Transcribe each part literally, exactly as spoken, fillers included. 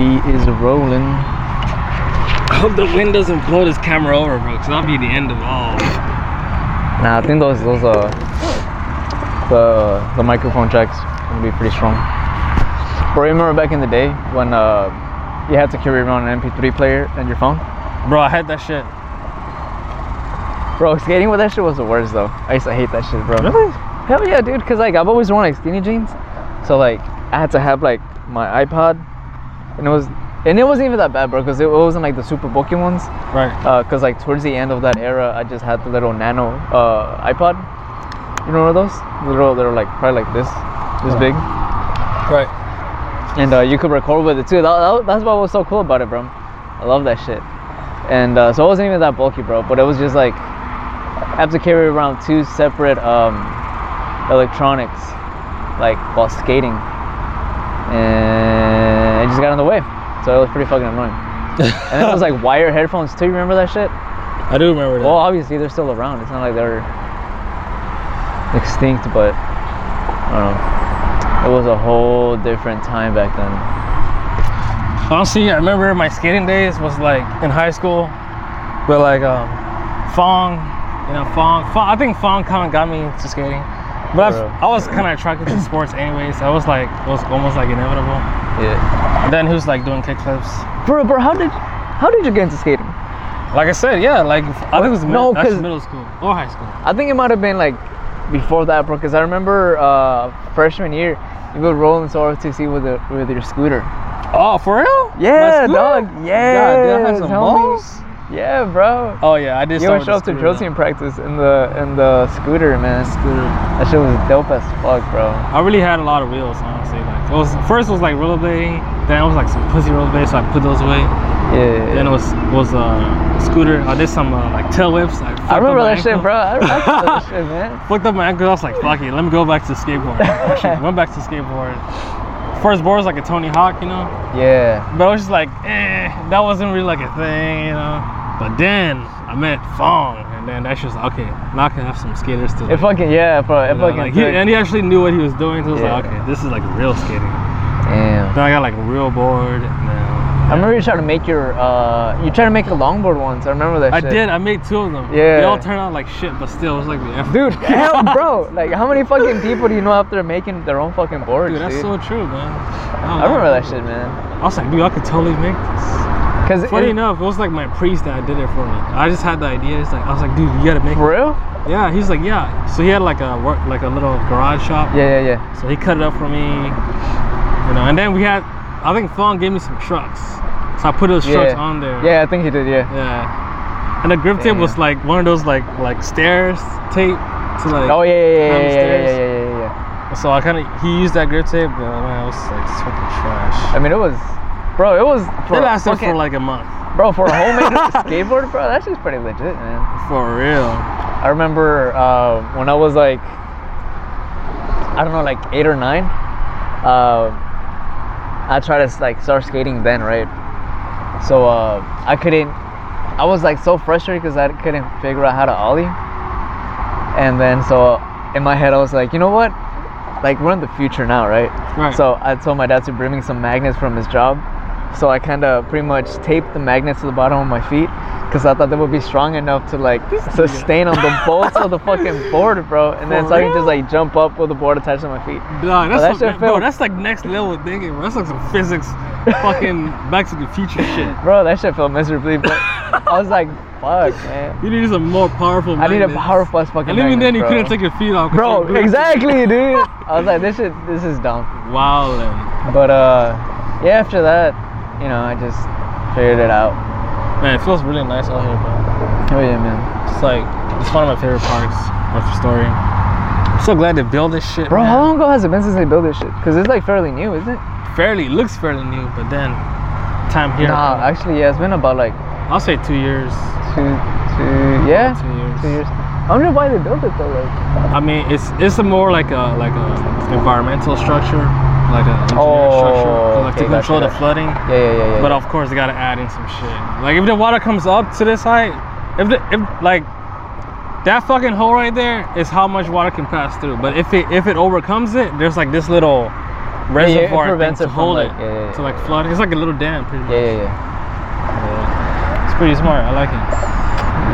B is rolling. I hope the wind doesn't blow this camera over, bro, because that'll be the end of all. Nah, I think those those are the the microphone jacks gonna be pretty strong. Bro, remember back in the day when uh you had to carry around an M P three player and your phone? Bro, I had that shit. Bro, skating with that shit was the worst though. I used to hate that shit, bro. Really? Hell yeah, dude, because like I've always worn like skinny jeans, so like I had to have like my iPod, and it was and it wasn't even that bad, bro, because it wasn't like the super bulky ones, right? Because uh, like towards the end of that era, I just had the little nano uh, iPod. You know, one of those little, little like probably like this, this right. big, right? And uh, you could record with it too. That, that, that's what was so cool about it, bro. I love that shit. And uh, so it wasn't even that bulky, bro, but it was just like I have to carry around two separate um, electronics, like while skating. And it just got in the way, so it was pretty fucking annoying. And it was like wire headphones too. You remember that shit? I do remember that. Well, obviously they're still around. It's not like they're extinct, but I don't know. It was a whole different time back then. Honestly, I remember my skating days was like in high school, but like um, Fong, you know, Fong. Fong I think Fong kind of got me into skating. But I, I was kind of attracted to sports anyways, so I was like, it was almost like inevitable. Yeah. And then who's like doing kickflips? Bro, bro, how did how did you get into skating? Like I said, yeah, like, what? I think it was mid- no, actually middle school or high school. I think it might have been like before that, bro, because I remember uh, freshman year, you would roll into R O T C with, a, with your scooter. Oh, for real? Yeah, dog, yeah. God, dude, I had some balls. Yeah, bro. Oh yeah, I did. You would show up to drill team practice in the in the scooter, man. Scooter. That shit was dope as fuck, bro. I really had a lot of wheels, honestly. Like it was first was like rollerblading, then it was like some pussy rollerblading, so I put those away. Yeah. Then it was was a uh, scooter. I did some uh, like tail whips. I, I remember that ankle. shit, bro. I remember that shit, man. Fucked up my ankle. I was like, fuck it, let me go back to skateboard. Actually, went back to skateboard. First board was like a Tony Hawk, you know. Yeah. But I was just like, eh, that wasn't really like a thing, you know. But then I met Fong, and then that's just like, okay, now I can have some skaters to. Like, it fucking yeah, bro. It you know, fucking. Like, he, and he actually knew what he was doing. So it was yeah. like, okay, this is like real skating. Damn. Then I got like a real board. And, yeah. I remember you tried to make your, uh, you tried to make a longboard once. I remember that. I shit. did. I made two of them. Yeah. They all turned out like shit, but still, it was like the effort. Dude, hell, bro. Like, how many fucking people do you know out there making their own fucking boards? Dude, that's dude? so true, man. I, I remember that shit, man. I was like, dude, I could totally make this. Funny it, enough, it was like my priest that did it for me. I just had the idea. It's like I was like, dude, you gotta make. For it. real? Yeah. He's like, yeah. So he had like a work, like a little garage shop. Yeah, yeah, yeah. So he cut it up for me, you know. And then we had, I think Fong gave me some trucks, so I put those yeah. trucks on there. Yeah, I think he did. Yeah. Yeah. And the grip Damn. tape was like one of those like like stairs tape to like. Oh yeah, yeah, yeah, yeah, yeah, yeah, yeah, yeah, yeah. So I kind of he used that grip tape, but I was like it's fucking trash. I mean, it was. Bro, it was. For it lasted fucking, for like a month. Bro, for a homemade skateboard, bro, that's just pretty legit, man. For real. I remember uh, when I was like, I don't know, like eight or nine. Uh, I tried to like start skating then, right? So uh, I couldn't. I was like so frustrated because I couldn't figure out how to ollie. And then so in my head, I was like, you know what? Like we're in the future now, right? Right. So I told my dad to bring me some magnets from his job. So I kind of pretty much taped the magnets to the bottom of my feet because I thought they would be strong enough to like sustain on the bolts of the fucking board, bro. And then For so real? I can just like jump up with the board attached to my feet. Nah, that's, oh, that some, bro, that's like next level thinking, bro. That's like some physics fucking back to the future shit. Bro, that shit felt miserably, but I was like, fuck, man. You need some more powerful magnets. I need a powerful fucking magnet, And even then, you bro. couldn't take your feet off. Bro, exactly, dude. I was like, this shit, this is dumb. Wow, then. But, uh, yeah, after that, you know, I just figured it out. Man, it feels really nice out here, bro. Oh yeah, man. It's like it's one of my favorite parks. What's your story? I'm so glad they built this shit, bro. Man. How long ago has it been since they built this shit? Because it's like fairly new, isn't it? Fairly looks fairly new, but then time here. Nah, actually, yeah, it's been about like I'll say two years. Two, two, yeah. Two years. Two years. I wonder why they built it though. Like, I mean, it's it's a more like a like a environmental structure. Like an engineer oh, structure, like okay, to control gotcha, the flooding. Yeah, yeah, yeah, yeah. But of course, they gotta add in some shit. Like if the water comes up to this height, if the if like that fucking hole right there is how much water can pass through. But if it if it overcomes it, there's like this little reservoir yeah, it prevents it to hold like, it. Yeah, yeah, to like flooding. It's like a little dam pretty much. Yeah, yeah, yeah. yeah. It's pretty smart. I like it.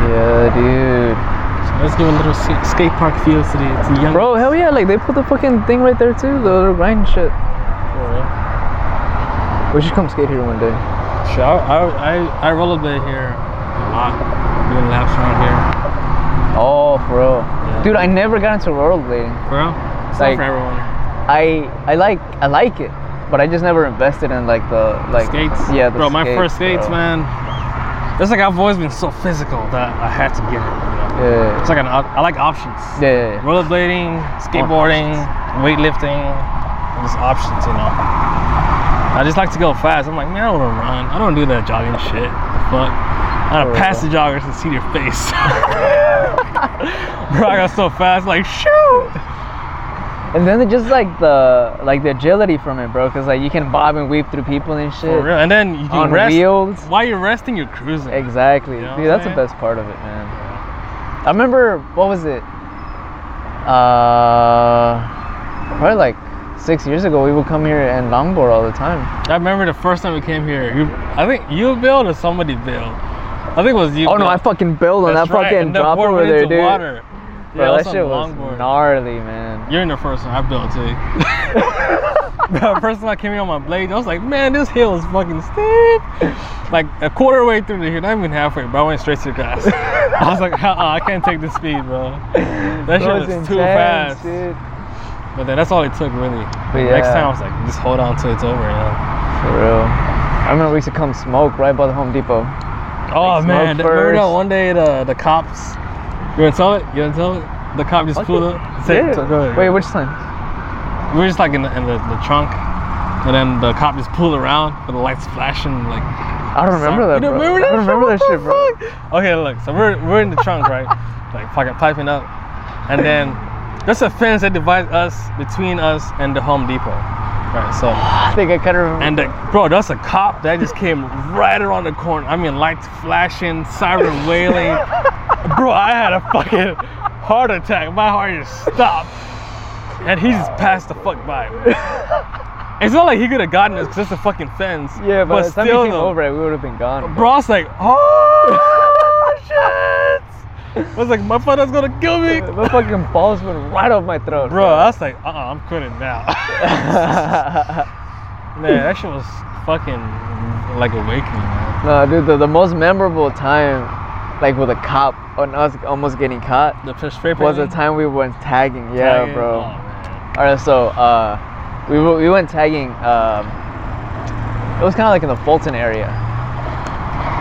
Yeah, dude. So let's give a little skate park feel to the, to the young. Bro, hell yeah. Like they put the fucking thing right there too. The little grind shit. For real. We should come skate here one day. Sure, I, I, I rollerbladed here a lot, doing laps around here. Oh, for real. Yeah. Dude, I never got into rollerblading. For real? It's like, not for everyone. I, I, like, I like it, but I just never invested in like the... like skates? Yeah, the Bro, skates, my first skates, bro. man. It's like I've always been so physical that I had to get it. You know? Yeah. It's like an, I like options. Yeah, yeah. Rollerblading, skateboarding, weightlifting, just options, you know. I just like to go fast. I'm like, man, I don't want to run. I don't do that jogging shit. Fuck. I gotta pass the joggers and see their face. Bro, I got so fast, like, shoot. And then it just like the like the agility from it, bro. Cause like you can bob and weave through people and shit. For real. And then you can on rest. Wheels. While you're resting, you're cruising. Exactly. You know Dude, that's I mean? the best part of it, man. Yeah. I remember, what was it? Uh, probably like six years ago we would come here and longboard all the time. I remember the first time we came here, you, I think you built or somebody built. I think it was you. Oh built. no, I fucking built on That's that right. fucking drop over there, dude. Water. Bro, yeah, that shit was gnarly, man. You're in the first one. I built too. The first time I came here on my blade, I was like, man, this hill is fucking steep. Like a quarter way through the hill, not even halfway, but I went straight to the grass. I was like, uh-uh, I can't take this speed, bro. That bro, shit was intense, too fast. Dude. But then that's all it took, really. But yeah. Next time I was like, just hold on till it's over, you know? For real. I remember we used to come smoke right by the Home Depot. Oh, like, man. That, remember that one day the, the cops... You want to tell it? You want to tell it? The cop just okay. pulled up. Say, yeah. Go ahead. Wait, which time? We were just like in, the, in the, the trunk. And then the cop just pulled around with the lights flashing. Like, I don't remember that, bro. Remember that I don't remember that shit, bro. Okay, look. So we're, we're in the trunk, right? Like, fucking piping up. And then... That's a fence that divides us between us and the Home Depot. Right, so I think I kind of remember. And the, bro, that's a cop that just came right around the corner. I mean, lights flashing, siren wailing. Bro, I had a fucking heart attack. My heart just stopped, and he just passed the fuck by. It's not like he could have gotten us because it's a fucking fence. Yeah, but, but by the time still, he came over it, we would have been gone. Bro, I was like, oh shit. I was like, my father's gonna kill me. My fucking balls went right off my throat. Bro, bro. I was like, uh-uh, I'm quitting now. Man, that shit was fucking like awakening, man. Nah, dude, the, the most memorable time, like with a cop on us almost getting caught, the was the time we went tagging. Yeah, tagging? bro. Oh, Alright, so uh, we we went tagging. Um, it was kind of like in the Fulton area.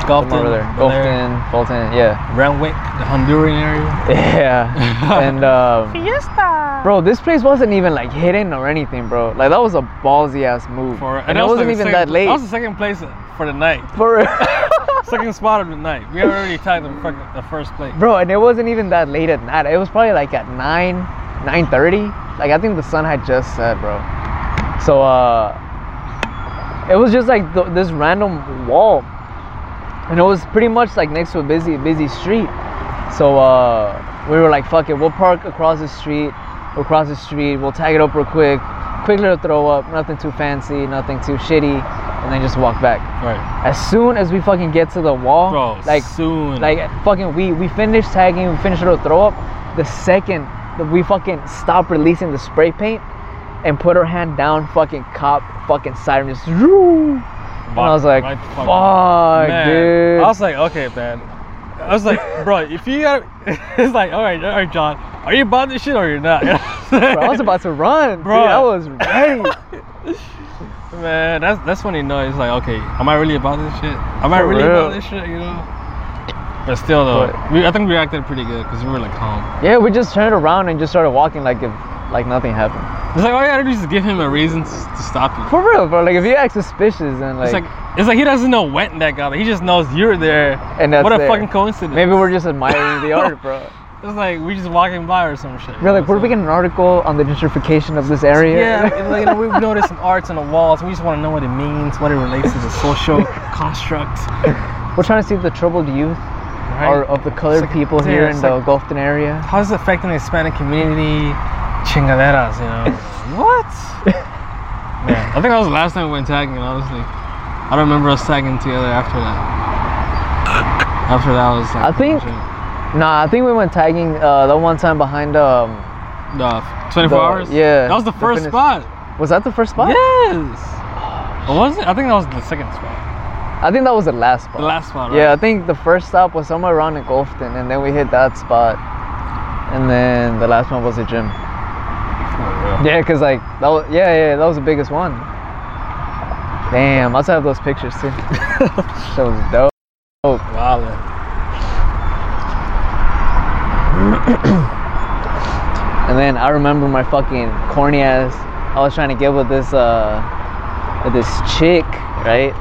Gulfton, over there. Gulfton, Fulton, yeah. Renwick, the Honduran area. Yeah. And um, Fiesta. Bro, this place wasn't even like hidden or anything, bro. Like that was a ballsy ass move. For, and, and it wasn't like even second, that late. That was the second place for the night. For real. Second spot of the night. We already tied the fucking the first place. Bro, and it wasn't even that late at night. It was probably like at nine, nine thirty. Like I think the sun had just set, bro. So uh, it was just like th this random wall. And it was pretty much like next to a busy, busy street. So uh, we were like, fuck it, we'll park across the street. We'll cross the street, we'll tag it up real quick. Quick little throw up, nothing too fancy, nothing too shitty. And then just walk back. Right. As soon as we fucking get to the wall, bro, like soon. Like fucking we, we finished tagging, we finished little throw up. The second that we fucking stopped releasing the spray paint and put our hand down, fucking cop, fucking siren just whoo. And I was like, right fuck, fuck man. dude. I was like, okay, man. I was like, bro, if you got... It's like, all right, all right, John. Are you about this shit or you're not? You know bro, I was about to run, bro. Dude, I was ready. Man, that's that's when you know. It's like, okay, am I really about this shit? Am I For really real. about this shit, you know? But still, though, but, we, I think we acted pretty good because we were, like, calm. Yeah, we just turned around and just started walking like if like nothing happened. It's like all you gotta do is give him a reason to, to stop you. For real, bro. Like if you act suspicious and like it's like it's like he doesn't know when that guy. Like, he just knows you're there. And that's what a there. fucking coincidence. Maybe we're just admiring the art, bro. It's like we're just walking by or some shit. We're like, we're reading an article on the gentrification of this area. Yeah, like, you know, we've noticed some arts on the walls. We just want to know what it means, what it relates to the social construct. We're trying to see if the troubled youth. Right. Or of the colored like, people yeah, here in the like, Gulfton area. How's it affecting the Hispanic community? Chingaderas, you know? What? Man, I think that was the last time we went tagging, honestly. I don't remember us tagging together after that. After that was like, I think, nah, I think we went tagging uh, that one time behind um, the twenty-four hours? Yeah. That was the first the spot. Was that the first spot? Yes. Or was it? I think that was the second spot. I think that was the last spot. The last spot, right? Yeah, I think the first stop was somewhere around in Gulfton, and then we hit that spot. And then the last one was the gym. Oh, yeah, because yeah, like, that was, yeah, yeah, that was the biggest one. Damn, I also have those pictures too. That was dope. Wow. And then I remember my fucking corny ass. I was trying to get with this, uh, with this chick, right?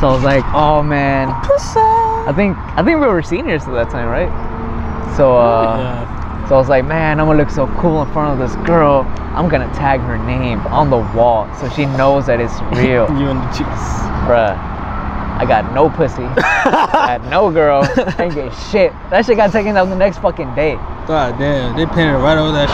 So I was like, oh man. I think, I think we were seniors at that time, right? So, uh, yeah. so I was like, man, I'm gonna look so cool in front of this girl. I'm gonna tag her name on the wall so she knows that it's real. You and the cheeks. Bruh, I got no pussy. I had no girl. I didn't get shit. That shit got taken out the next fucking day. God damn, they painted right over that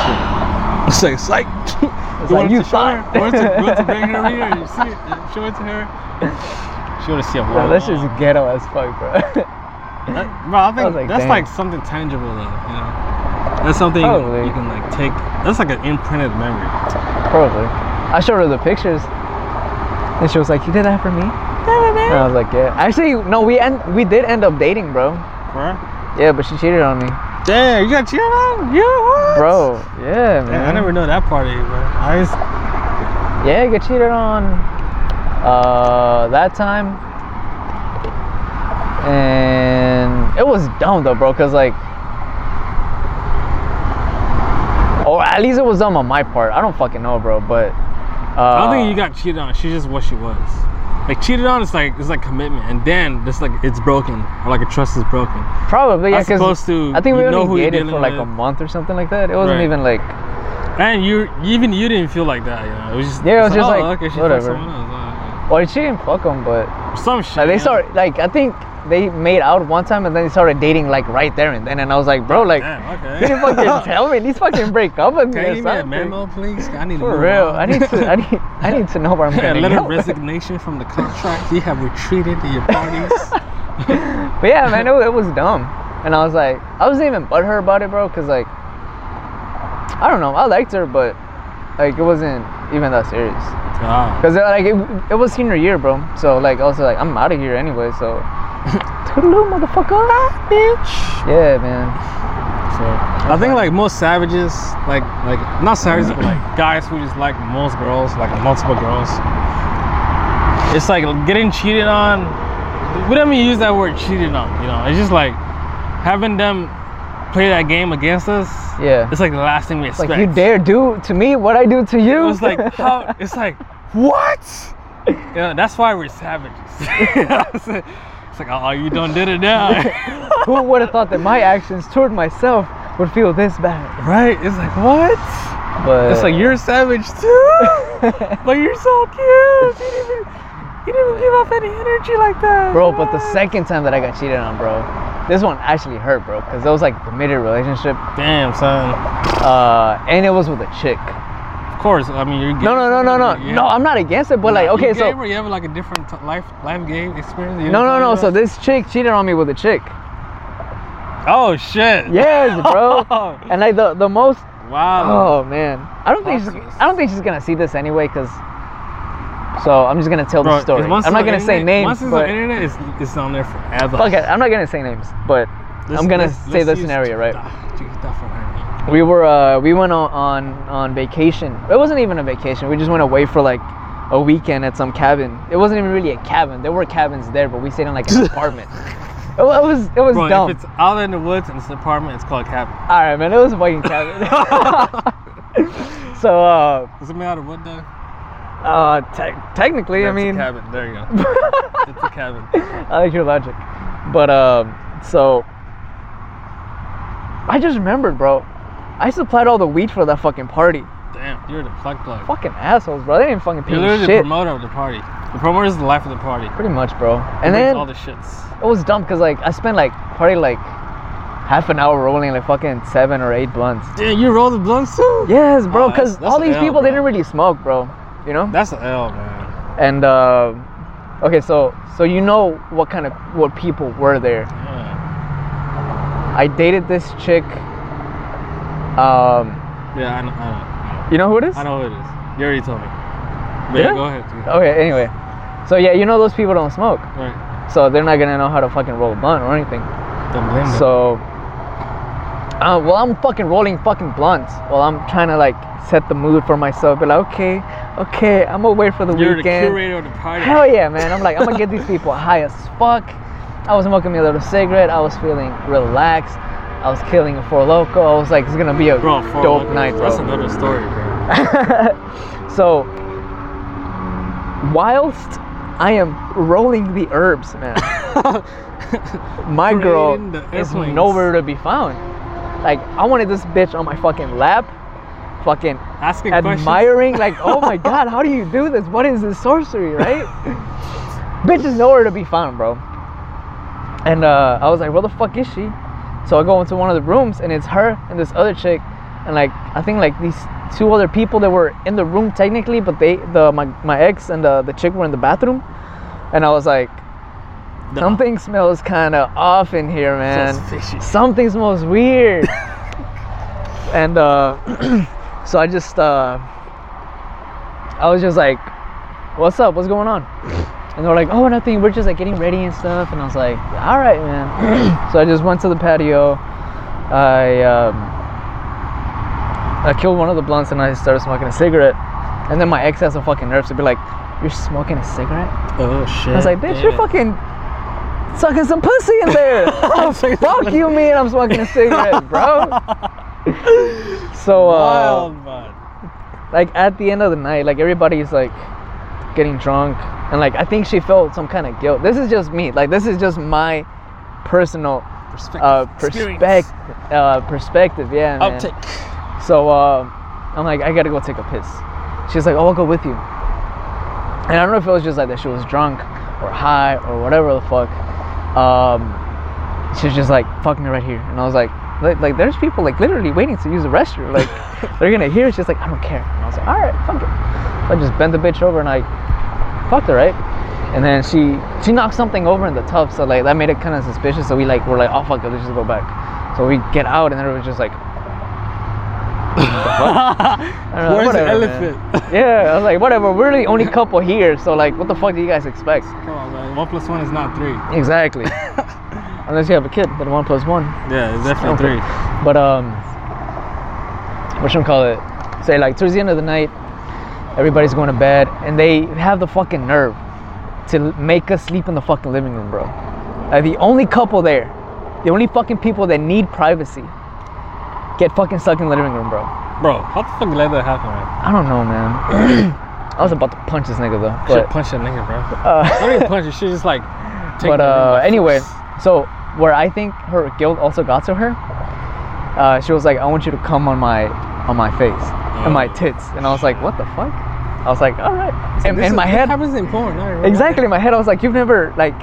shit. It's like, psych. It's you like, you thought. You want to bring her here, you see it, you show it to her. She wanna see a wall. That's just ghetto as fuck, bro. That, bro, I think I like, that's damn. Like something tangible though, you know? That's something Probably. you can like take. That's like an imprinted memory. Probably. I showed her the pictures and she was like, you did that for me? And I was like, yeah. Actually, no, we end, we did end up dating, bro. Bro? Yeah, but she cheated on me. Damn, you got cheated on? You what? Bro, yeah, man. Damn, I never know that part of you, bro. I just... Yeah, I got cheated on uh, that time. And it was dumb though, bro, because like, or at least it was dumb on my part. I don't fucking know, bro, but uh, I don't think you got cheated on. She's just what she was. Like, cheated on is like, it's like commitment, and then it's like it's broken, or like a trust is broken. Probably, yeah, because I think we only dated for like with. a month or something like that. It wasn't right. even like, and you even you didn't feel like that, you know? It was just, yeah, it was just like, like, oh, like okay, whatever. Like, well, she didn't fuck him, but some shit. Like, they started like I think. They made out one time and then they started dating like right there and then, and I was like, bro, like, damn, okay. You didn't fucking tell me. These fucking break up with me. Can you give me a memo, please? I need for to real. I need to. I need. I need to know where I'm going. A letter of resignation from the contract. You have retreated to your parties. But yeah, man, it, it was dumb, and I was like, I wasn't even butthurt about it, bro, because like, I don't know, I liked her, but like, it wasn't even that serious. Because wow. like, it, it was senior year, bro. So like, I was like, I'm out of here anyway, so. Toodaloo, motherfucker, bitch. Yeah, man. So, I think like most savages, like like not savages, but like guys who just like most girls, like multiple girls. It's like getting cheated on. We don't even use that word cheated on, you know. It's just like having them play that game against us. Yeah. It's like the last thing we expect. Like, you dare do to me what I do to you. It's like how. It's like what? Yeah, that's why we're savages. It's like, oh, you done did it now. Who would have thought that my actions toward myself would feel this bad? Right? It's like, what? But it's like, you're savage too. But you're so cute. You didn't, even, you didn't even give off any energy like that. Bro, but the second time that I got cheated on, bro, this one actually hurt, bro. Because it was like a committed relationship. Damn, son. Uh, and it was with a chick. Course, I mean, you're no, no, no, no, no, yeah. no. I'm not against it, but like, like okay, so game, or you have like a different t- life, life game experience. You know no, no, no. About? So this chick cheated on me with a chick. Oh shit! Yes, bro. And like the the most. Wow. Oh man, I don't Boxes. think she's, I don't think she's gonna see this anyway, cause. So I'm just gonna tell bro, the story. I'm not gonna internet, say names. Once it's but, on internet, it's, it's on there forever. Fuck it, I'm not gonna say names, but let's, I'm gonna let's, say let's the scenario, right? We were uh, we went on, on on vacation. It wasn't even a vacation. We just went away for like a weekend at some cabin. It wasn't even really a cabin. There were cabins there, but we stayed in like an apartment. It, it was it was Bro, dumb. If it's out in the woods and it's an apartment, it's called a cabin. All right, man. It was a fucking cabin. So uh, was it made out of wood though? Uh, te- technically, That's I mean. It's a cabin. There you go. It's a cabin. I like your logic, but um, so I just remembered, bro. I supplied all the weed for that fucking party. Damn, you're the plug plug. Fucking assholes, bro. They didn't fucking pay me shit. You're literally the promoter of the party. The promoter is the life of the party. Pretty much, bro. And it then all the shits. It was dumb because like I spent like probably like half an hour rolling like fucking seven or eight blunts. Damn, you rolled the blunts too? Yes, bro. Because oh, all these hell, people bro. they didn't really smoke, bro. you know? That's an L, man. And uh, okay, so so you know what kind of what people were there. Yeah. I dated this chick. Um, yeah, I know, I know. You know who it is? I know who it is. You already told me. But yeah? Go ahead. Dude. Okay. Anyway, so yeah, you know those people don't smoke. Right. So they're not gonna know how to fucking roll a blunt or anything. Don't blame them. So. Uh, well, I'm fucking rolling fucking blunts while I'm trying to like set the mood for myself. Be like, okay, okay, I'm gonna wait for the You're weekend. You're the curator of the party. Hell yeah, man! I'm like, I'm gonna get these people high as fuck. I was smoking me a little cigarette. I was feeling relaxed. I was killing a Four Loko. I was like, it's gonna be a bro, dope Loco. night, bro. That's another story, bro. So, whilst I am rolling the herbs, man, my girl is nowhere to be found. Like, I wanted this bitch on my fucking lap, fucking asking admiring, questions. Like, oh my god, how do you do this? What is this sorcery, right? Bitch is nowhere to be found, bro. And uh, I was like, where the fuck is she? So I go into one of the rooms, and it's her and this other chick, and like, I think like these two other people that were in the room technically, but they, the my, my ex and the, the chick were in the bathroom, and I was like, No. something smells kind of off in here, man. Something smells weird. And uh, so I just, uh, I was just like, what's up? What's going on? And they were like, oh, nothing. We're just like getting ready and stuff. And I was like, all right, man. So I just went to the patio. I, um, I killed one of the blunts and I started smoking a cigarette. And then my ex has some fucking nerves to be like, you're smoking a cigarette? Oh, shit. And I was like, bitch, yeah. you're fucking... sucking some pussy in there. Oh, fuck you, mean I'm smoking a cigarette, bro. So, uh, wild, man. Like at the end of the night, like everybody's like getting drunk, and like I think she felt some kind of guilt. This is just me. Like this is just my personal perspective. Uh, perspec- uh, perspective. Yeah, man. Uptake. So uh, I'm like, I gotta go take a piss. She's like, oh, I'll go with you. And I don't know if it was just like that she was drunk or high or whatever the fuck. Um, she was just like, fuck me right here. And I was like, like, like there's people like literally waiting to use the restroom. Like, they're gonna hear it. She's like, I don't care. And I was like, all right, fuck it. So I just bent the bitch over and I fucked her, right? And then she she knocked something over in the tub. So like that made it kind of suspicious. So we like, we're like, oh fuck it, let's just go back. So we get out and then it was just like, know, where's whatever, the elephant? Yeah, I was like, whatever, we're the only couple here, so like, what the fuck do you guys expect? Come on, man. One plus one is not three. Exactly. Unless you have a kid, then one plus one. Yeah, it's definitely okay. three. But um, what should we call it? Say like towards the end of the night, everybody's going to bed, and they have the fucking nerve to make us sleep in the fucking living room, bro. Like the only couple there, the only fucking people that need privacy, get fucking stuck in the living room, bro. Bro, how the fuck did that happen, man? I don't know, man. I was about to punch this nigga, though. But, should punch that nigga, bro. Uh, I don't even punch it. She's just like... But uh, anyway, so where I think her guilt also got to her, uh, she was like, I want you to come on my on my face oh. and my tits. And I was like, what the fuck? I was like, all right. So and in my head... happens in porn. Right? Exactly. In my head, I was like, you've never, like...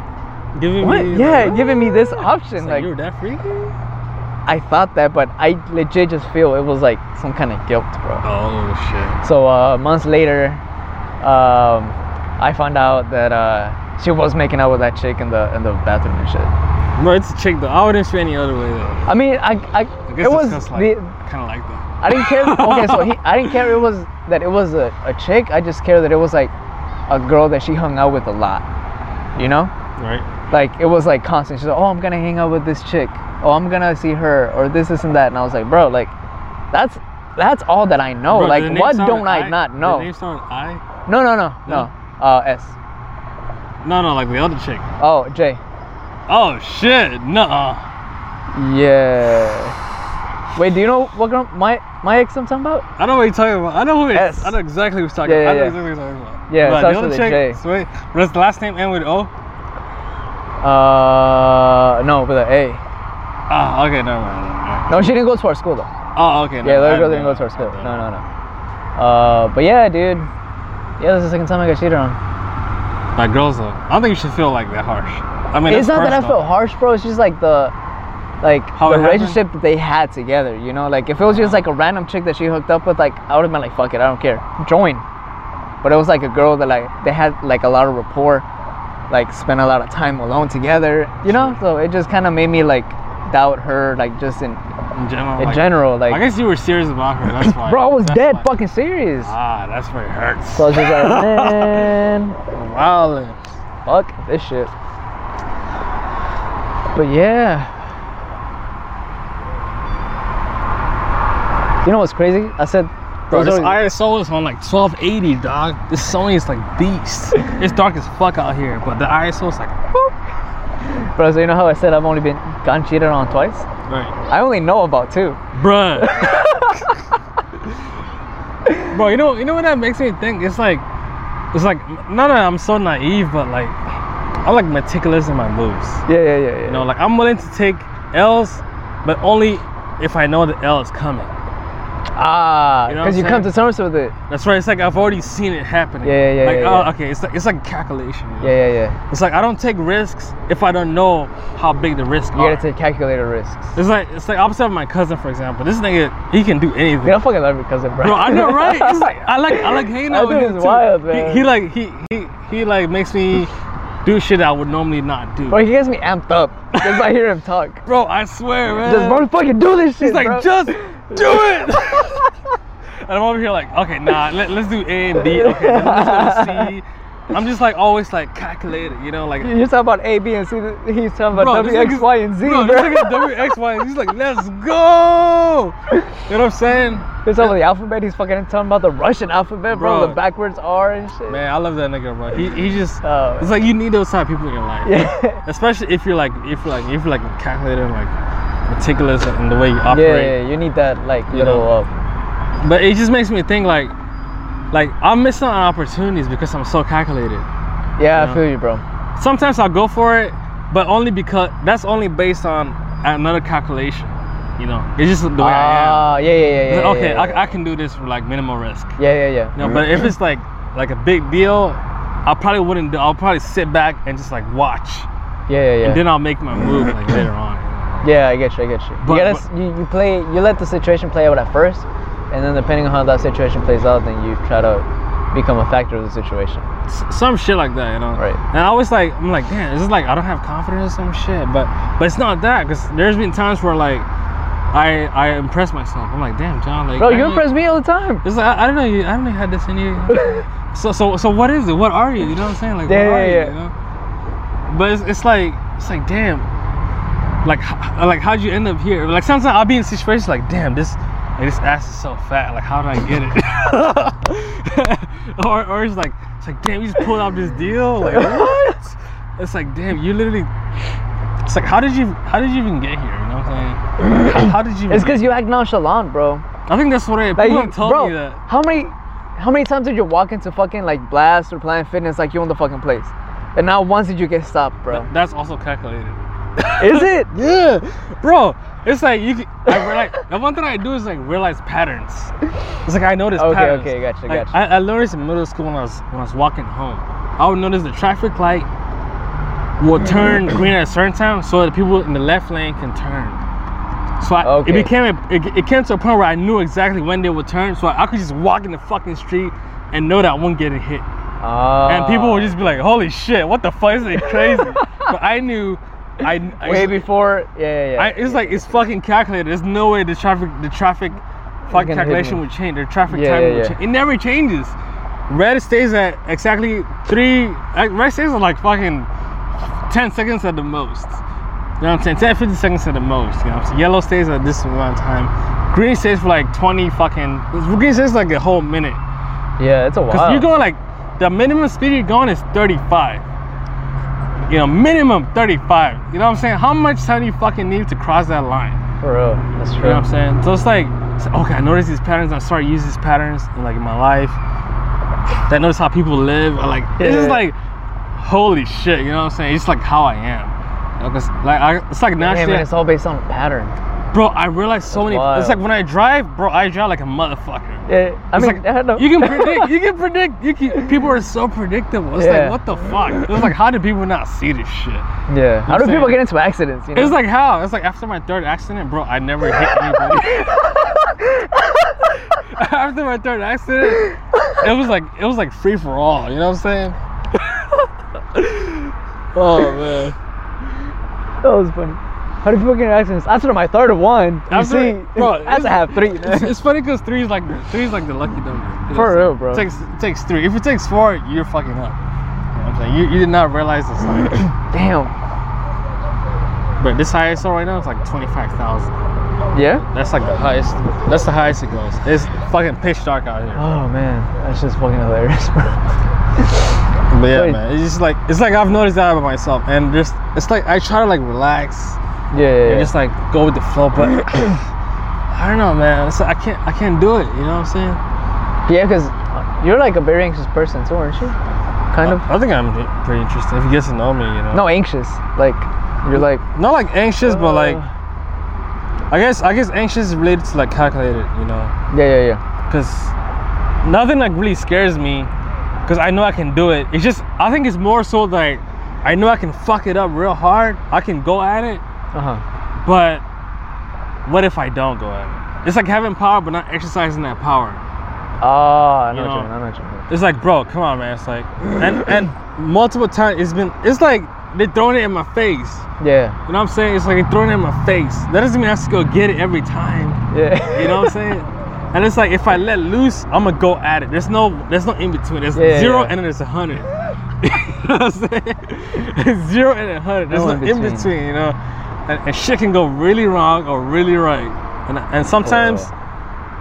Giving what? me... Yeah, like, giving me this option. Like, like, you were that freaky? I thought that, but I legit just feel it was like some kind of guilt, bro. Oh shit. So uh, months later, um, I found out that uh, she was making out with that chick in the in the bathroom and shit. Bro, it's a chick though. I wouldn't see any other way though. I mean, I I, I guess it was like, kind of like that. I didn't care. Okay, so he, I didn't care. It was that it was a, a chick. I just cared that it was like a girl that she hung out with a lot. You know? Right. Like it was like constant. She's like, oh, I'm gonna hang out with this chick. Oh, I'm gonna see her or this, this, and that. And I was like, bro, like, that's that's all that I know. Bro, like, what don't I, I not know? The name started with I? No, no, no, no. no. Uh, S. No, no, like the other chick. Oh, J. Oh, shit. Nuh-uh. Yeah. Wait, do you know what girl, my, my ex I'm talking about? I know what you're talking about. I know who it is. I know exactly who's talking yeah, about. Yeah, I know yeah. exactly who's talking about. Yeah, but the other chick, J. Wait, does the last name end with O? Uh, no, with an A. Oh, okay, no, no, no. No, she didn't go to our school though. Oh, okay. No, yeah, that girl didn't go to our school. No, no, no. Uh, but yeah, dude. Yeah, this is the second time I got cheated on. Like girls though, I don't think you should feel like that harsh. I mean, it's not personal. that I felt harsh, bro. It's just like the, like How the relationship that they had together. You know, like if it was just like a random chick that she hooked up with, like I would have been like, fuck it, I don't care, join. But it was like a girl that like they had like a lot of rapport, like spent a lot of time alone together, you know. So it just kind of made me like doubt her, like just in in general. In like, general, like I guess you were serious about her. That's why. Bro, I was dead why. fucking serious. Ah, that's where it hurts. So I was just like, man, wow, fuck this shit. But yeah. You know what's crazy? I said, bro, this I S O is on like twelve eighty, dog. This Sony is like beast. It's dark as fuck out here, but the I S O is like, boop. Bro, so you know how I said I've only been gone cheated on twice? Right. I only know about two. Bruh. Bro, you know, you know what that makes me think? It's like, it's like, not that I'm so naive, but like, I'm like meticulous in my moves. Yeah, yeah, yeah, yeah. You know, like I'm willing to take L's, but only if I know the L is coming. Ah, because you, know you come to terms with it. That's right. It's like I've already seen it happening. Yeah, yeah, yeah. Like, yeah, oh, yeah. okay. It's like it's like calculation. You know? Yeah, yeah, yeah. It's like I don't take risks if I don't know how big the risks are. You gotta take calculated risks. It's like it's like opposite of my cousin, for example. This nigga, he can do anything. Yeah, I fucking love your cousin, bro. Bro, I know, right? It's like I like I like hanging out with him too. Wild, man. He, he like he he he like makes me do shit I would normally not do. Bro, he gets me amped up just by hearing him talk. Bro, I swear, man. Just bro, fucking do this shit. He's like bro. just. Do it! And I'm over here like, okay, nah, let, let's do A and D, okay, then let's go to C. I'm just like always like calculated, you know, like you're talking about A, B, and C. He's talking about bro, W, X, Y, and Z. Bro, bro. This nigga's W, X, Y, and Z. He's like, let's go. You know what I'm saying? He's talking about the alphabet. He's fucking talking about the Russian alphabet, bro. bro. The backwards R and shit. Man, I love that nigga, bro. He he just. Oh. It's like you need those type of people in your life, yeah. Especially if you're like if like if you're like calculated like. meticulous in the way you operate. Yeah, yeah, you need that like you little know? up. But it just makes me think like, like I'm missing out on opportunities because I'm so calculated. Yeah, you I know? feel you, bro. Sometimes I'll go for it, but only because that's only based on another calculation. You know, it's just the way uh, I am. Yeah, yeah, yeah. Like, yeah okay, yeah, yeah. I, I can do this for like minimal risk. Yeah, yeah, yeah. You know, mm-hmm. But if it's like like a big deal, I probably wouldn't. Do, I'll probably sit back and just like watch. Yeah, yeah, yeah. And then I'll make my move like later on. Yeah, I get you, I get you. But, you, gotta, but, you you play, you let the situation play out at first, and then depending on how that situation plays out, then you try to become a factor of the situation. Some shit like that, you know. Right. And I always like, I'm like, damn, this is like I don't have confidence or some shit, but but it's not that because there's been times where like I I impress myself. I'm like, damn, John, like. Bro, you impress me all the time. It's like I, I don't know, you, I don't know you had this in you. so so so what is it? What are you? You know what I'm saying? Like, yeah, what are yeah, you? Yeah. You know? But it's, it's like it's like damn. Like, like, how'd you end up here? Like, sometimes I'll be in situations like, damn, this, like, this ass is so fat. Like, how did I get it? or, or it's like, it's like, damn, you just pulled out this deal. Like, what? It's like, damn, you literally. It's like, how did you, how did you even get here? You know what I'm saying? Like, how did you? It's because you act nonchalant, bro. I think that's what I. Like people you, told bro, me that. How many, how many times did you walk into fucking like Blast or Planet Fitness like you own the fucking place, and not once did you get stopped, bro? Th- that's also calculated. Is it? Yeah, bro. It's like you. Can, I like the one thing I do is like realize patterns. It's like I notice okay, patterns. Okay, okay, gotcha, like, gotcha. I, I learned this in middle school when I was when I was walking home. I would notice the traffic light will turn green at a certain time, so the people in the left lane can turn. So I, okay. it became a, it, it came to a point where I knew exactly when they would turn, so I, I could just walk in the fucking street and know that I won't get hit. Oh. And people would just be like, "Holy shit, what the fuck is it crazy?" But I knew. I, I way before, yeah, yeah, yeah. I, it's yeah, like it's yeah. fucking calculated. There's no way the traffic, the traffic, fucking calculation would change. The traffic yeah, time yeah, would yeah. change. It never changes. Red stays at exactly three. Like, red stays at like fucking ten seconds at the most. You know what I'm saying? ten, fifty seconds at the most. You know what I'm saying? Yellow stays at this amount of time. Green stays for like twenty fucking. Green stays like a whole minute. Yeah, it's a while. Cause you're going like the minimum speed you're going is thirty-five. You know, minimum thirty-five. You know what I'm saying? How much time do you fucking need to cross that line? For real. That's true. You know what I'm saying? So it's like, it's like okay, I noticed these patterns. I started using these patterns in, like, in my life. I noticed how people live. Or, like, yeah. It's just like, holy shit. You know what I'm saying? It's like how I am. You know, cause, like, I, it's like naturally. Yeah, man, it's all based on a pattern. Bro, I realized so That's many. Wild. It's like when I drive, bro, I drive like a motherfucker. Yeah, I it's mean, like, I know. You can predict. You can predict. You can, people are so predictable. It's yeah. like, what the fuck? It's like, how do people not see this shit? Yeah. You know how do saying? people get into accidents? You know? It's like how? It's like after my third accident, bro, I never hit anybody. After my third accident, it was like it was like free for all, you know what I'm saying? Oh man, that was funny. How do people get in accidents? After my third one, you see, bro, I have to have three. It's, it's funny because three is like three is like the lucky number. For real, bro. It takes it takes three. If it takes four, you're fucking up. You know what I'm saying? You you did not realize this. Like, damn. But this highest right now is like twenty-five thousand. Yeah. That's like the highest. That's the highest it goes. It's fucking pitch dark out here. Bro. Oh man, that's just fucking hilarious, bro. But yeah, wait, man, it's just like it's like I've noticed that about myself, and just it's like I try to like relax, yeah, yeah, and just like go with the flow. But I don't know, man. It's like I can't, I can't do it. You know what I'm saying? Yeah, because you're like a very anxious person too, aren't you? Kind I, of. I think I'm pretty interesting. If you get to know me, you know. No, anxious. Like you're like not like anxious, uh, but like I guess I guess anxious is related to like calculated, you know. Yeah, yeah, yeah. Because nothing like really scares me. Cause I know I can do it. It's just I think it's more so like I know I can fuck it up real hard. I can go at it. Uh huh. But what if I don't go at it? It's like having power but not exercising that power. Ah, oh, I know what you mean. I know what you mean. It's like, bro, come on, man. It's like, and and multiple times it's been. It's like they're throwing it in my face. Yeah. You know what I'm saying? It's like they're throwing it in my face. That doesn't mean I have to go get it every time. Yeah. You know what I'm saying? And it's like if I let loose, I'm gonna go at it. There's no, there's no in between. There's yeah, zero yeah. and then there's a hundred. You know what I'm saying? Zero and a hundred. There's no, no in between. between, you know. And, and shit can go really wrong or really right. And and sometimes oh.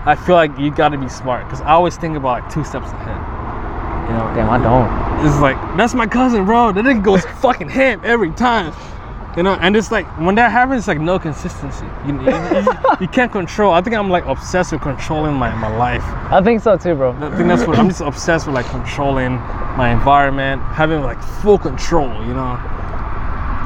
I feel like you gotta be smart because I always think about like two steps ahead. You know? Damn, I don't. It's like that's my cousin, bro. That nigga goes fucking ham every time. You know, and it's like when that happens, it's like no consistency. You, you, you, you can't control. I think I'm like obsessed with controlling my, my life. I think so too, bro. I think that's what I'm just obsessed with, like controlling my environment, having like full control. You know,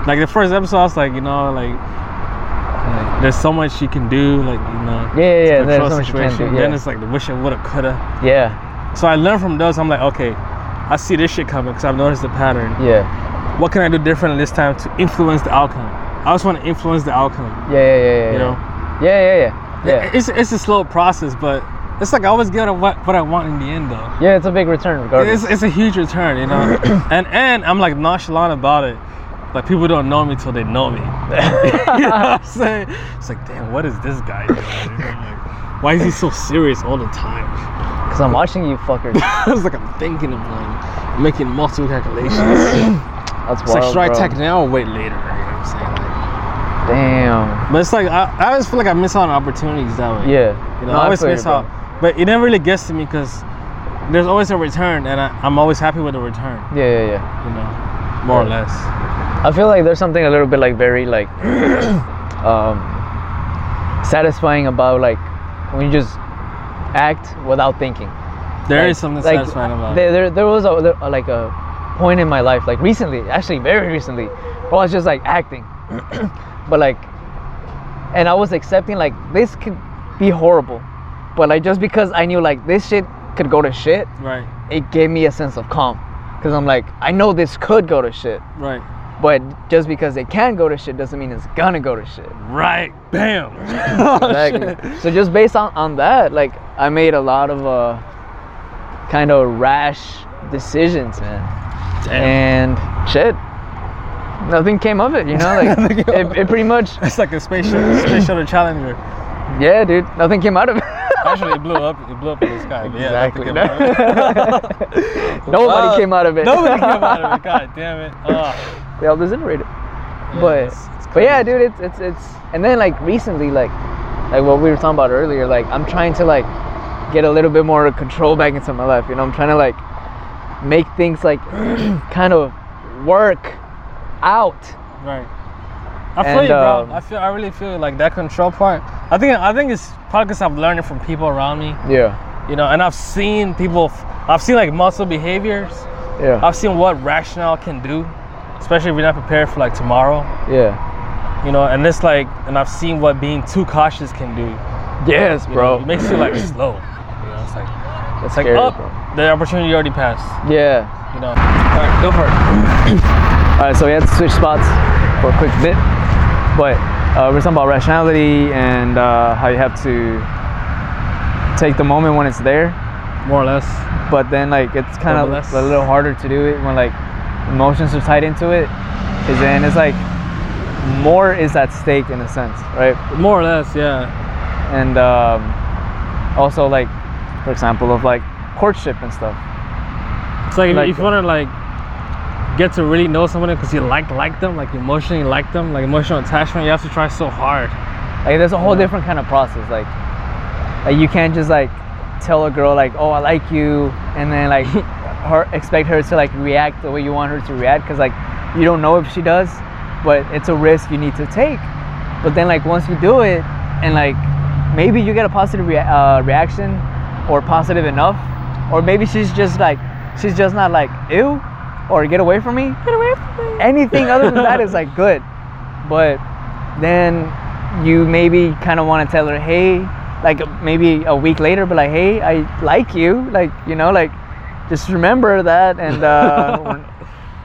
like the first episode, I was like, you know, like, like there's so much you can do, like you know, yeah, yeah, yeah there's so much you can do. Yeah. Then it's like the wish I woulda, coulda. Yeah. So I learned from those. I'm like, okay, I see this shit coming because I've noticed the pattern. Yeah. What can I do differently this time to influence the outcome? I always want to influence the outcome. Yeah, yeah, yeah, yeah. You know? Yeah, yeah, yeah. yeah. It's it's a slow process, but it's like I always get what what I want in the end, though. Yeah, it's a big return, regardless. It's it's a huge return, you know. and and I'm like nonchalant about it. Like people don't know me till they know me. You know what I'm saying? It's like, damn, what is this guy doing? You know, like, why is he so serious all the time? Because I'm watching you, fuckers. It's like I'm thinking of like making multiple calculations. That's wild, it's like, should I tech now or wait later? You know what I'm saying? Like, damn. But it's like, I, I always feel like I miss out on opportunities that way. Yeah. You know, no, I always I miss out. But it never really gets to me because there's always a return and I, I'm always happy with the return. Yeah, yeah, yeah. You know, more yeah. or less. I feel like there's something a little bit like very like um, satisfying about like when you just act without thinking. There like, is something like, satisfying about there, it. There, there was a, there, like a point in my life, like recently, actually very recently, where I was just like acting, but like, and I was accepting like this could be horrible, but like just because I knew like this shit could go to shit, right? It gave me a sense of calm, because I'm like, I know this could go to shit, right? But just because it can go to shit doesn't mean it's gonna go to shit, right? Bam. Exactly. Oh, so just based on on that, like I made a lot of uh, kind of rash decisions, man. Damn. And shit, nothing came of it, you know, like it, it pretty much it's like a space shuttle, space shuttle Challenger. Yeah, dude, nothing came out of it. Actually, it blew up. It blew up in the sky. Exactly. Yeah, came nobody uh, came out of it. Nobody came out of it. God damn it. Oh. They all disintegrated. Yeah, but it's, it's but yeah, dude, it's it's it's and then like recently, like like what we were talking about earlier, like I'm trying to like get a little bit more control back into my life. You know, I'm trying to like make things like kind of work out. Right. I feel and, you, bro. Um, I feel I really feel like that control part. I think I think it's probably because I've learned it from people around me. Yeah. You know, and I've seen people. I've seen like muscle behaviors. Yeah. I've seen what rationale can do, especially if you're not prepared for like tomorrow. Yeah. You know, and it's like, and I've seen what being too cautious can do. Yes, you bro. Know, it makes you like slow. You know, it's like it's like up. Oh, the opportunity already passed. Yeah. You know. Alright, go for it. Alright, so we had to switch spots for a quick bit. But uh, we're talking about rationality and uh, how you have to take the moment when it's there more or less. But then like it's kind of a little harder to do it when like emotions are tied into it, because then it's like more is at stake in a sense, right? More or less, yeah. And um, also like, for example, of like courtship and stuff. It's like, like if you want to like get to really know someone because you like like them, like emotionally like them, like emotional attachment, you have to try so hard. Like there's a whole yeah. different kind of process. Like, like you can't just like tell a girl like, oh, I like you, and then like her expect her to like react the way you want her to react, because like you don't know if she does, but it's a risk you need to take. But then like once you do it and like maybe you get a positive rea uh, reaction or positive enough, or maybe she's just like she's just not like ew or get away from me, get away from me. Anything other than that is like good. But then you maybe kind of want to tell her, hey, like maybe a week later, but like, hey, I like you, like, you know, like just remember that, and uh,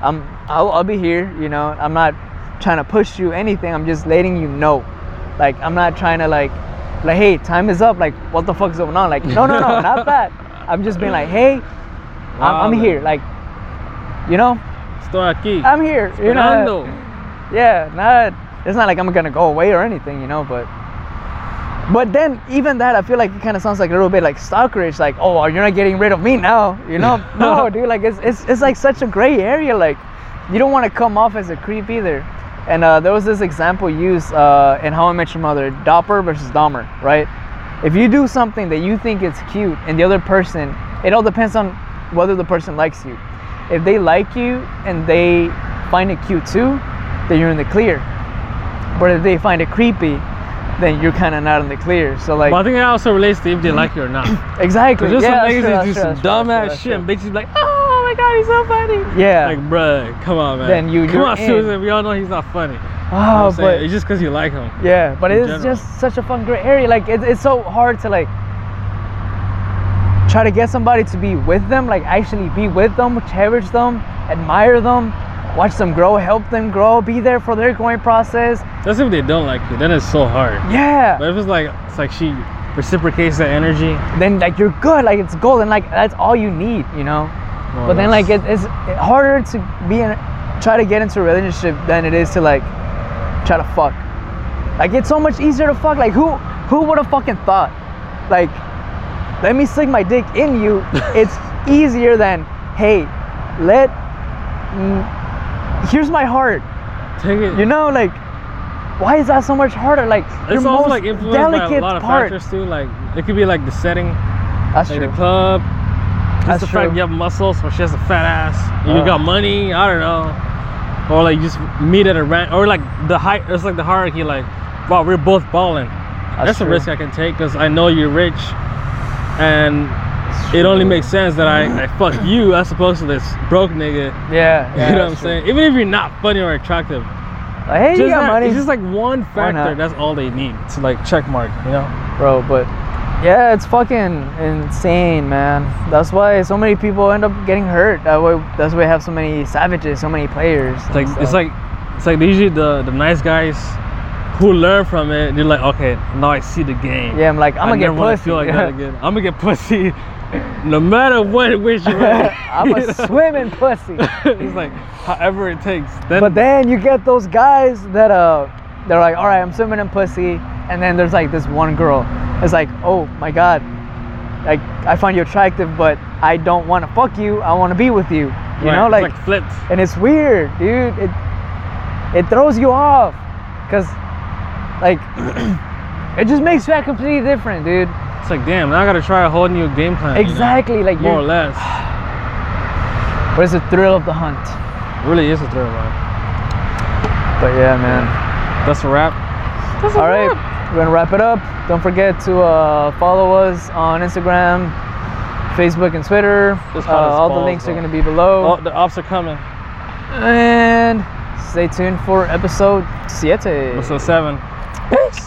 I'm I'll, I'll be here, you know, I'm not trying to push you anything, I'm just letting you know, like I'm not trying to like like hey, time is up, like what the fuck's going on, like no no no not that, I'm just being like, hey, wow, I'm, I'm here, like, you know, estoy aquí, I'm here, you know, yeah, not it's not like I'm gonna go away or anything, you know. But But then, even that, I feel like it kind of sounds like a little bit like stalkerish, like, oh, you're not getting rid of me now, you know? No, dude, like, it's, it's it's like such a gray area, like, you don't want to come off as a creep either. And uh, there was this example used uh, in How I Met Your Mother, Dopper versus Dahmer, right? If you do something that you think is cute and the other person, it all depends on whether the person likes you. If they like you and they find it cute too, then you're in the clear. But if they find it creepy, then you're kind of not in the clear. So like, but I think that also relates to if they like you or not. Exactly. Just yeah, some niggas do some dumb ass shit, and bitches like, oh my god, he's so funny. Yeah. Like, bruh, come on, man. Then you come on, in. Susan. We all know he's not funny. Oh, you know, but it's just because you like him. Yeah, but it's general. Just such a fun gray area. Like, it, it's so hard to like try to get somebody to be with them, like actually be with them, cherish them, admire them, watch them grow, help them grow, be there for their growing process. That's if they don't like you, then it's so hard. Yeah. But if it's like it's like she reciprocates that energy, then like you're good, like it's golden, like that's all you need, you know. Well, but then like it, it's harder to be in, try to get into a relationship than it is to like try to fuck. Like it's so much easier to fuck. Like who who would have fucking thought? Like, let me stick my dick in you. It's easier than, hey, let. Mm, here's my heart. Take it. You know, like, why is that so much harder? Like, it's your also most like influenced by a lot of part. Factors too. Like, it could be like the setting, that's like true. The club. That's the true. Fact you have muscles, or she has a fat ass. Uh. You got money. I don't know. Or like you just meet at a rant, or like the high. It's like the hierarchy. Like, wow, we're both balling. That's, that's a risk I can take because I know you're rich, and. It only makes sense that I, I fuck you as opposed to this broke nigga. Yeah, yeah, you know what I'm true. Saying? Even if you're not funny or attractive, like, hey, just you got that, money. It's just like one factor. That's all they need to like check mark, you know? Bro, but yeah, it's fucking insane, man. That's why so many people end up getting hurt. That way, that's why we have so many savages, so many players. It's like, it's like, it's like usually the, the nice guys who learn from it, they're like, okay, now I see the game. Yeah, I'm like, I'm gonna get pussy. Feel like that again. I'm gonna get pussy. No matter what wish you're in, I'm a swimming pussy. It's like however it takes. Then but then you get those guys that uh they're like, all right, I'm swimming in pussy, and then there's like this one girl. It's like, oh my god, like I find you attractive, but I don't want to fuck you. I want to be with you. You right. know, like, like flipped. And it's weird, dude. It it throws you off, cause like it just makes you act completely different, dude. It's like, damn, now I gotta try a whole new game plan. Exactly, you know? Like more or less. But it's the thrill of the hunt. It really is a thrill, man. But yeah, man. That's a wrap. That's a All wrap. Right, we're gonna wrap it up. Don't forget to uh, follow us on Instagram, Facebook, and Twitter. Uh, all balls, the links bro. Are gonna be below. Oh, the ops are coming. And stay tuned for episode siete. Episode seven. Peace.